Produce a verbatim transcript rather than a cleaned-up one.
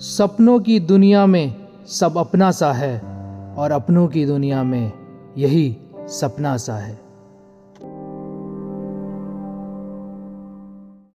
सपनों की दुनिया में सब अपना सा है और अपनों की दुनिया में यही सपना सा है।